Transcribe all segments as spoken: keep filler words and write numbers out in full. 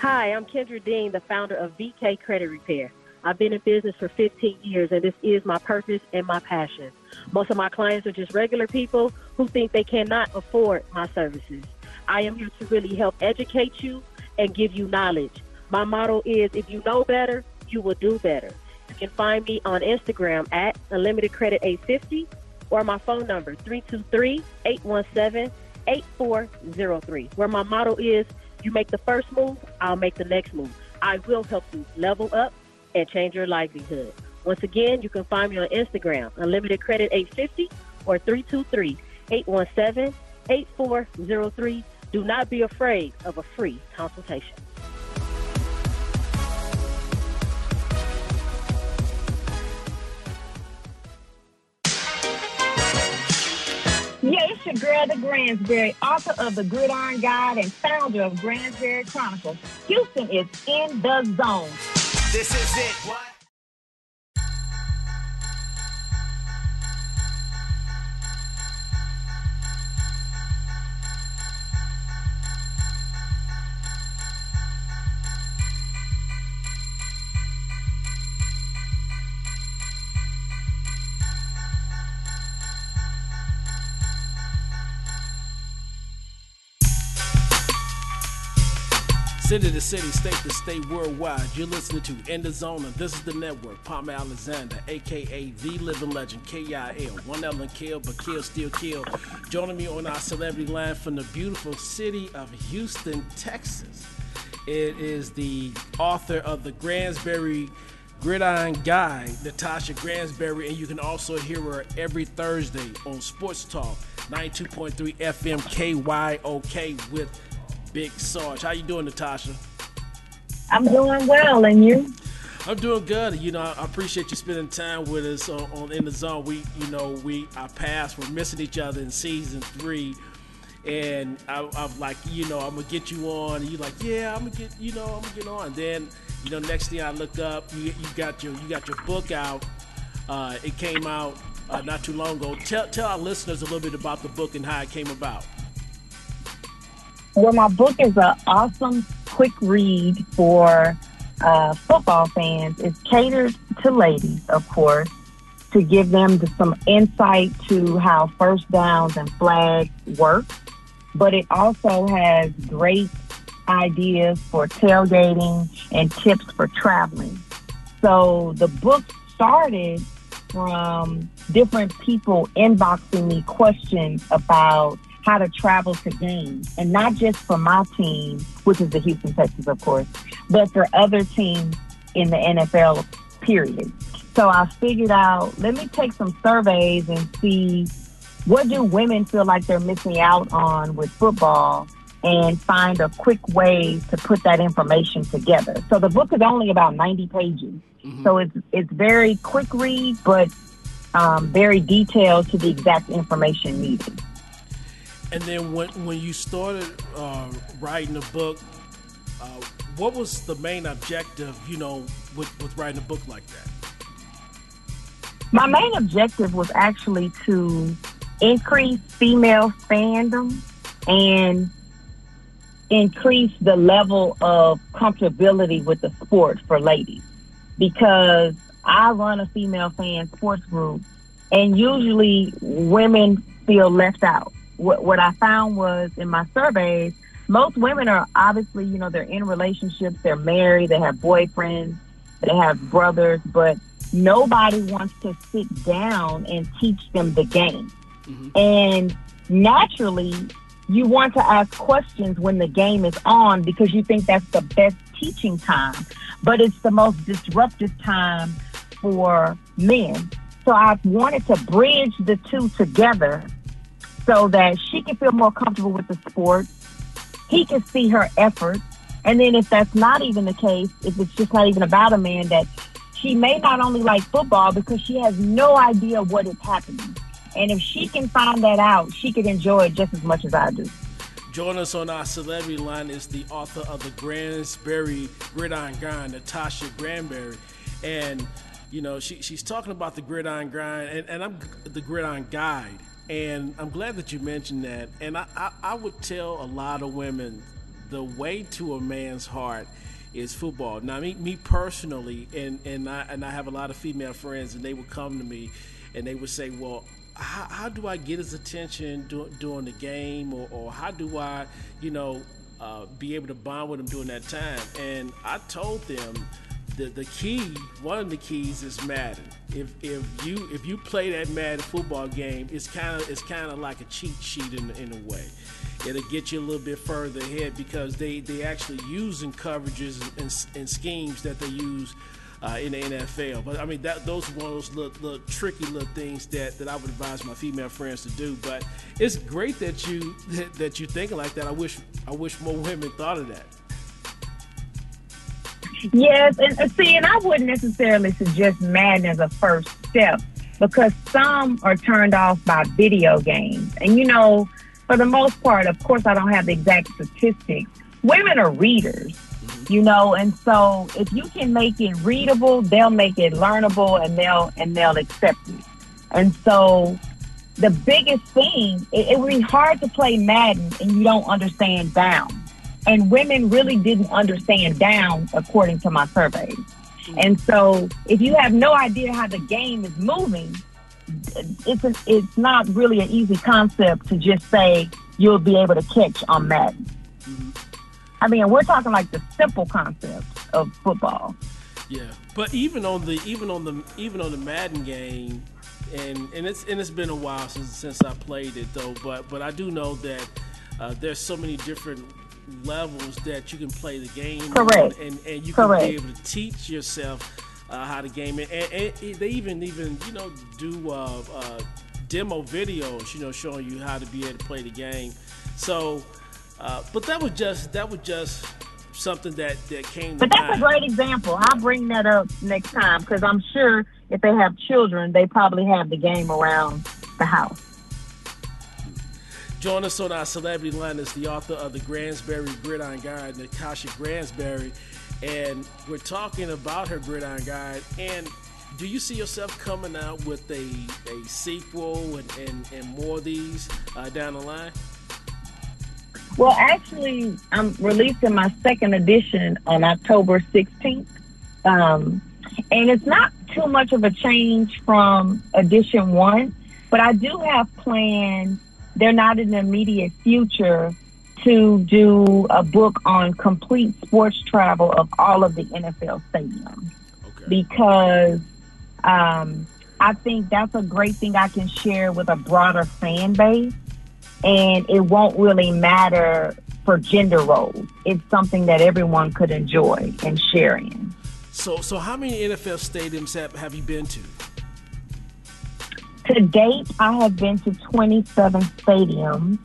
Hi, I'm Kendra Dean, the founder of V K Credit Repair. I've been in business for fifteen years, and this is my purpose and my passion. Most of my clients are just regular people who think they cannot afford my services. I am here to really help educate you and give you knowledge. My motto is, if you know better, you will do better. You can find me on Instagram at unlimited credit eight fifty or my phone number, three two three, eight one seven, eight four zero three, where my motto is, you make the first move, I'll make the next move. I will help you level up and change your livelihood. Once again, you can find me on Instagram, unlimited credit eight fifty or three two three, eight one seven, eight four zero three. Do not be afraid of a free consultation. Yeah, it's your girl, the Granberry, author of The Gridiron Guide and founder of Granberry Chronicles. Houston is in the zone. This is it. What? City to city, state to state, worldwide, you're listening to In The Zone, and this is the network. Palmer Alexander, A K A the living legend, K I L One L and K I L, but K I L still K I L Joining me on our celebrity line from the beautiful city of Houston, Texas. It is the author of the Granberry Gridiron Guide, Natasha Granberry, and you can also hear her every Thursday on Sports Talk, ninety-two point three F M K Y O K with Big Sarge. How you doing, Natasha? I'm doing well, and you? I'm doing good. You know, I appreciate you spending time with us on, on In The Zone. We, you know, we our paths were missing each other in season three, and I, I'm like, you know, I'm gonna get you on, and you're like, yeah, I'm gonna get, you know, I'm gonna get on. And then, you know, next thing I looked up, you, you got your you got your book out. Uh, it came out uh, not too long ago. Tell tell our listeners a little bit about the book and how it came about. Well, my book is an awesome quick read for uh, football fans. It's catered to ladies, of course, to give them some insight to how first downs and flags work. But it also has great ideas for tailgating and tips for traveling. So the book started from different people inboxing me questions about how to travel to games, and not just for my team, which is the Houston Texans, of course, but for other teams in the N F L, period. So I figured out, let me take some surveys and see what do women feel like they're missing out on with football and find a quick way to put that information together. So the book is only about ninety pages. Mm-hmm. So it's, it's very quick read, but um, very detailed to the exact information needed. And then when when you started uh, writing the book, uh, what was the main objective, you know, with, with writing a book like that? My main objective was actually to increase female fandom and increase the level of comfortability with the sport for ladies. Because I run a female fan sports group, and usually women feel left out. What what I found was in my surveys, most women are obviously, you know, they're in relationships, they're married, they have boyfriends, they have brothers, but nobody wants to sit down and teach them the game. Mm-hmm. And naturally, you want to ask questions when the game is on because you think that's the best teaching time, but it's the most disruptive time for men. So I wanted to bridge the two together, so that she can feel more comfortable with the sport, he can see her efforts, and then if that's not even the case, if it's just not even about a man, that she may not only like football because she has no idea what is happening. And if she can find that out, she could enjoy it just as much as I do. Join us on our celebrity line is the author of the Granberry Gridiron Guide, Natasha Granberry. And, you know, she, she's talking about the Gridiron Guide, and, and I'm the Gridiron Guide. And I'm glad that you mentioned that. And I, I, I would tell a lot of women the way to a man's heart is football. Now, me, me personally, and and I and I have a lot of female friends, and they would come to me, and they would say, "Well, how, how do I get his attention do, during the game, or, or how do I, you know, uh, be able to bond with him during that time?" And I told them, the the key, one of the keys is Madden. If if you if you play that Madden football game, it's kind of it's kind of like a cheat sheet in in a way. It'll get you a little bit further ahead because they, they actually using coverages and, and schemes that they use uh, in the N F L. But I mean, that those are one of those little, little tricky little things that, that I would advise my female friends to do. But it's great that you that you thinking like that. I wish I wish more women thought of that. Yes, and see, and I wouldn't necessarily suggest Madden as a first step because some are turned off by video games, and you know. For the most part, of course, I don't have the exact statistics. Women are readers, you know, and so if you can make it readable, they'll make it learnable, and they'll and they'll accept it. And so, the biggest thing, it, it would be hard to play Madden and you don't understand down. And women really didn't understand down, according to my surveys. And so, if you have no idea how the game is moving, It's a, it's not really an easy concept to just say you'll be able to catch on Madden. Mm-hmm. I mean, we're talking like the simple concept of football. Yeah, but even on the even on the even on the Madden game, and, and it's and it's been a while since since I played it though. But but I do know that uh, there's so many different levels that you can play the game. Correct. On, and and you Correct. Can be able to teach yourself. Uh, how the game and, and, and they even even you know do uh, uh, demo videos, you know, showing you how to be able to play the game. So, uh, but that was just that was just something that that came. But to that's mind. A great example. I'll bring that up next time because I'm sure if they have children, they probably have the game around the house. Join us on our celebrity line is the author of the Granberry Gridiron Guide, Natasha Granberry. And we're talking about her Gridiron Guide. And do you see yourself coming out with a, a sequel and, and, and more of these uh, down the line? Well, actually, I'm releasing my second edition on October sixteenth. Um, and it's not too much of a change from edition one, but I do have plans. They're not in the immediate future to do a book on complete sports travel of all of the N F L stadiums. Okay. Because um, I think that's a great thing I can share with a broader fan base, and it won't really matter for gender roles. It's something that everyone could enjoy and share in. So, so how many N F L stadiums have, have you been to? To date, I have been to twenty-seven stadiums.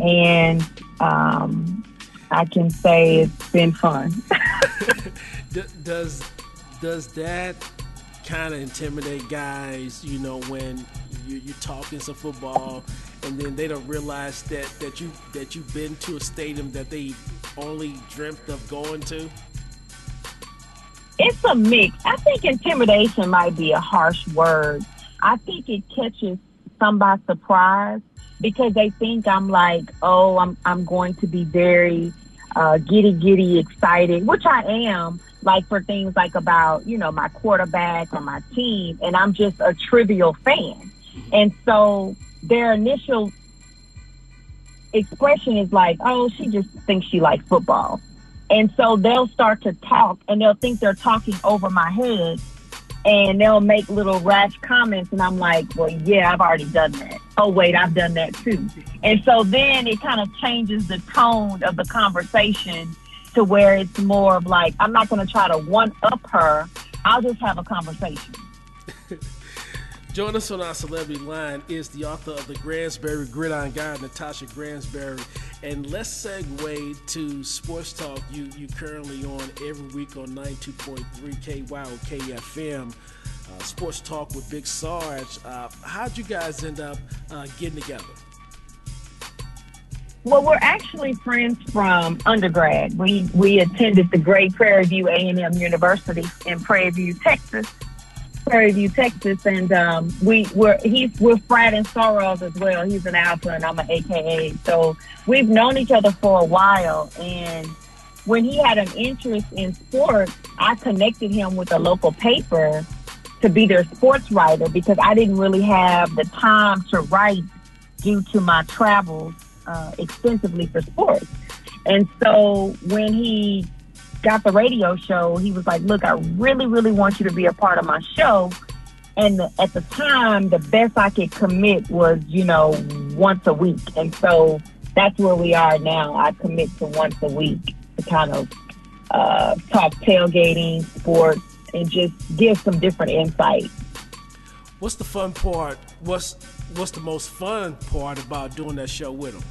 And um, I can say it's been fun. does does that kind of intimidate guys? You know, when you, you're talking some football, and then they don't realize that, that you that you've been to a stadium that they only dreamt of going to. It's a mix. I think intimidation might be a harsh word. I think it catches some by surprise. Because they think I'm like, oh, I'm I'm going to be very uh, giddy, giddy, excited, which I am, like for things like about, you know, my quarterback or my team, and I'm just a trivial fan. And so their initial expression is like, oh, she just thinks she likes football. And so they'll start to talk, and they'll think they're talking over my head, and they'll make little rash comments, and I'm like, well, yeah, I've already done that. Oh, wait, I've done that too. And so then it kind of changes the tone of the conversation to where it's more of like, I'm not going to try to one-up her. I'll just have a conversation. Join us on our celebrity line is the author of the Granberry Gridiron Guide, Natasha Granberry. And let's segue to Sports Talk. You you currently on every week on ninety-two point three K Y O K F M. Uh, Sports Talk with Big Sarge. Uh, how'd you guys end up uh, getting together? Well, we're actually friends from undergrad. We we attended the great Prairie View A and M University in Prairie View, Texas. Prairie View, Texas, and um, we were he's we're frat and sorors as well. He's an alpha and I'm an A K A. So we've known each other for a while, and when he had an interest in sports, I connected him with a local paper to be their sports writer because I didn't really have the time to write due to my travels uh, extensively for sports. And so when he got the radio show, he was like, look, I really, really want you to be a part of my show. And the, at the time, the best I could commit was, you know, once a week. And so that's where we are now. I commit to once a week to kind of uh, talk tailgating, sports, and just give some different insight. What's the fun part? What's, what's the most fun part about doing that show with him?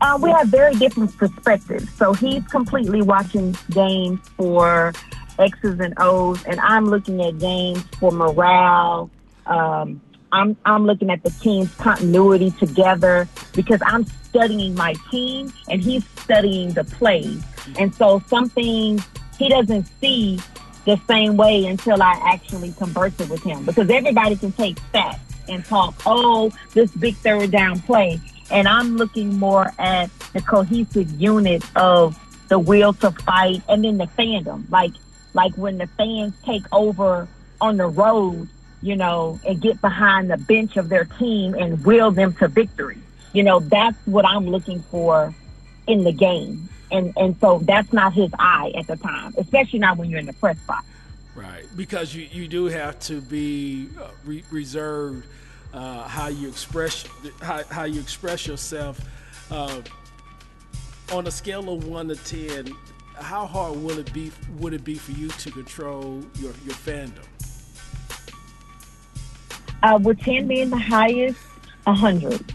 Uh, we have very different perspectives. So he's completely watching games for X's and O's, and I'm looking at games for morale. Um, I'm I'm looking at the team's continuity together because I'm studying my team, and he's studying the plays. And so something he doesn't see the same way until I actually converse it with him, because everybody can take stats and talk, oh, this big third down play. And I'm looking more at the cohesive unit of the will to fight and then the fandom. Like like when the fans take over on the road, you know, and get behind the bench of their team and will them to victory. You know, that's what I'm looking for in the game. And and so that's not his eye at the time, especially not when you're in the press box. Right, because you, you do have to be re- reserved Uh, how you express how, how you express yourself. Uh, on a scale of one to ten, how hard will it be would it be for you to control your, your fandom? Uh, with ten being the highest, a hundred.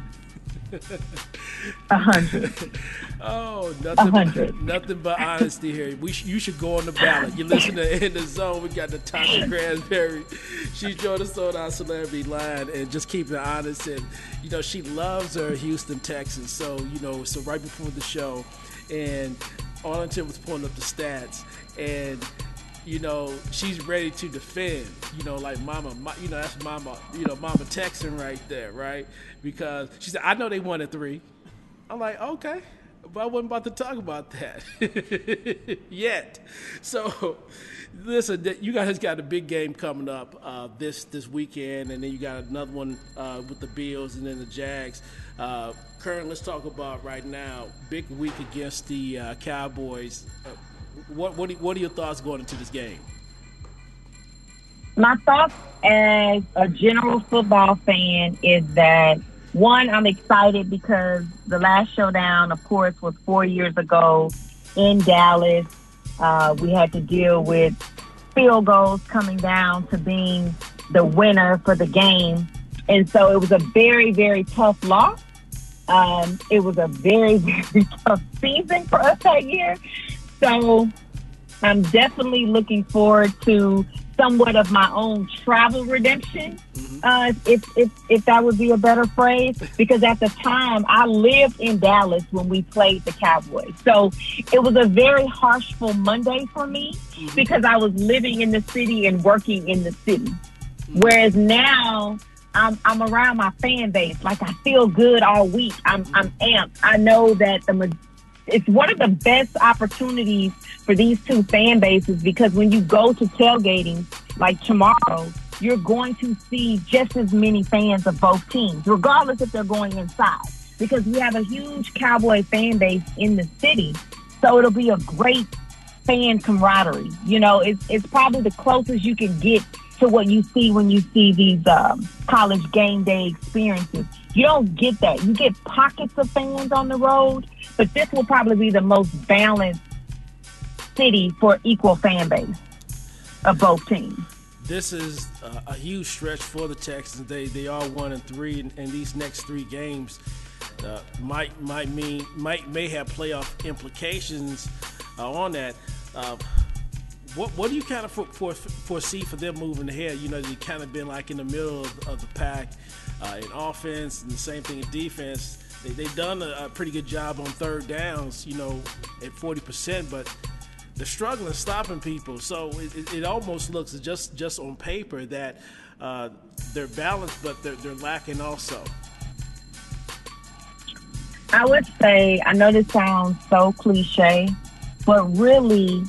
A hundred. Oh, nothing but, nothing but honesty here. We sh- you should go on the ballot. You listen to In the Zone. We got Natasha Granberry. She joined us on our celebrity line and just keeping it honest. And you know she loves her Houston Texans. So you know so right before the show, and Arlington was pulling up the stats, and you know she's ready to defend. You know like mama, my, you know that's mama. You know mama Texan right there, right? Because she said I know they won at three. I'm like okay. But I wasn't about to talk about that yet. So, listen, you guys got a big game coming up uh, this this weekend, and then you got another one uh, with the Bills and then the Jags. Uh, Kern, let's talk about right now, big week against the uh, Cowboys. Uh, what what are, what are your thoughts going into this game? My thoughts as a general football fan is that, one, I'm excited because the last showdown, of course, was four years ago in Dallas. Uh, we had to deal with field goals coming down to being the winner for the game. And so it was a very, very tough loss. Um, it was a very, very tough season for us that year. So I'm definitely looking forward to somewhat of my own travel redemption, uh, if, if if that would be a better phrase, because at the time I lived in Dallas when we played the Cowboys. So it was a very harshful Monday for me because I was living in the city and working in the city. Whereas now I'm, I'm around my fan base. Like I feel good all week. I'm, I'm amped. I know that the it's one of the best opportunities for these two fan bases, because when you go to tailgating, like tomorrow, you're going to see just as many fans of both teams, regardless if they're going inside, because we have a huge Cowboy fan base in the city. So it'll be a great fan camaraderie. You know, it's, it's probably the closest you can get to what you see when you see these um, college game day experiences. You don't get that. You get pockets of fans on the road, but this will probably be the most balanced city for equal fan base of both teams. This is uh, a huge stretch for the Texans. They they are one and three, and, and these next three games uh, might might mean might may have playoff implications uh, on that. Uh, What what do you kind of for, for, foresee for them moving ahead? You know, they've kind of been like in the middle of, of the pack uh, in offense, and the same thing in defense. They, they've done a, a pretty good job on third downs, you know, at forty percent, but they're struggling stopping people. So it, it, it almost looks just, just on paper that uh, they're balanced, but they're, they're lacking also. I would say, I know this sounds so cliche, but really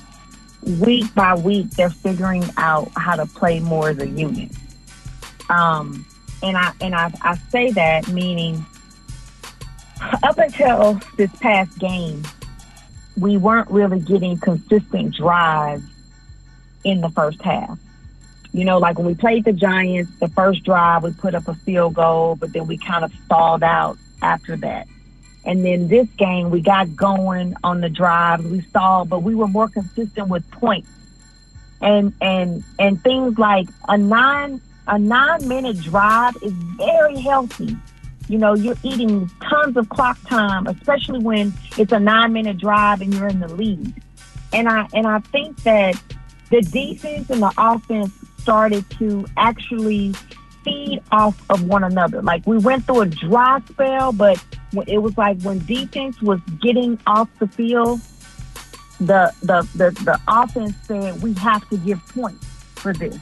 week by week, they're figuring out how to play more as a unit. Um, and I and I, I say that meaning up until this past game, we weren't really getting consistent drives in the first half. You know, like when we played the Giants, the first drive, we put up a field goal, but then we kind of stalled out after that. And then this game, we got going on the drive. We stalled, but we were more consistent with points. And and and things like a nine a nine minute drive is very healthy. You know, you're eating tons of clock time, especially when it's a nine minute drive and you're in the lead. And I and I think that the defense and the offense started to actually feed off of one another. Like we went through a dry spell, but it was like when defense was getting off the field, the, the the the offense said, we have to give points for this.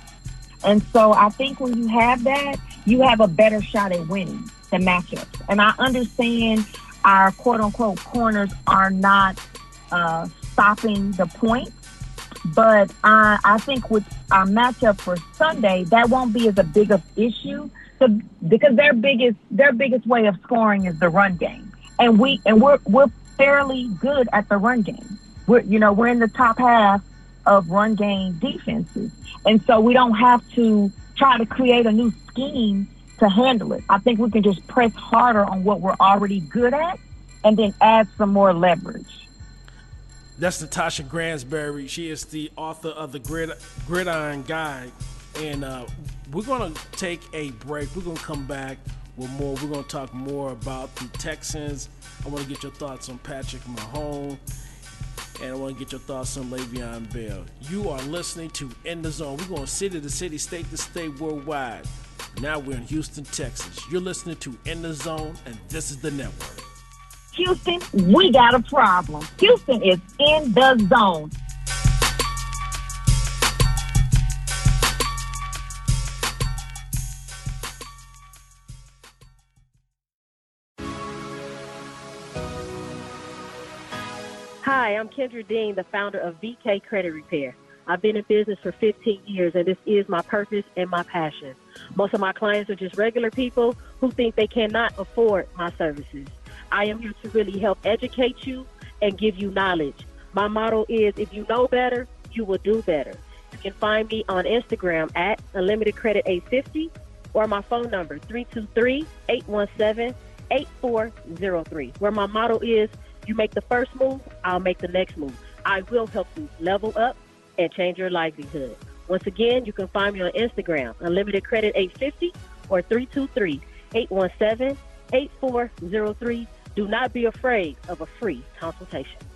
And so I think when you have that, you have a better shot at winning the matchups. And I understand our quote-unquote corners are not uh, stopping the point, but I, I think with our matchup for Sunday, that won't be as a big of issue. The, because their biggest their biggest way of scoring is the run game, and we and we're we're fairly good at the run game. We're you know we're in the top half of run game defenses, and so we don't have to try to create a new scheme to handle it. I think we can just press harder on what we're already good at, and then add some more leverage. That's Natasha Granberry. She is the author of the Grid Gridiron Guide. And uh, we're going to take a break. We're going to come back with more. We're going to talk more about the Texans. I want to get your thoughts on Patrick Mahomes. And I want to get your thoughts on Le'Veon Bell. You are listening to In the Zone. We're going city to city, state to state, worldwide. Now we're in Houston, Texas. You're listening to In the Zone, and this is the network. Houston, we got a problem. Houston is in the zone. Hi, I'm Kendra Dean, the founder of V K Credit Repair. I've been in business for fifteen years, and this is my purpose and my passion. Most of my clients are just regular people who think they cannot afford my services. I am here to really help educate you and give you knowledge. My motto is, if you know better, you will do better. You can find me on Instagram at unlimited credit eight fifty or my phone number three two three, eight one seven, eight four zero three, where my motto is, you make the first move, I'll make the next move. I will help you level up and change your livelihood. Once again, you can find me on Instagram, unlimited credit eight fifty or three two three, eight one seven, eight four zero three. Do not be afraid of a free consultation.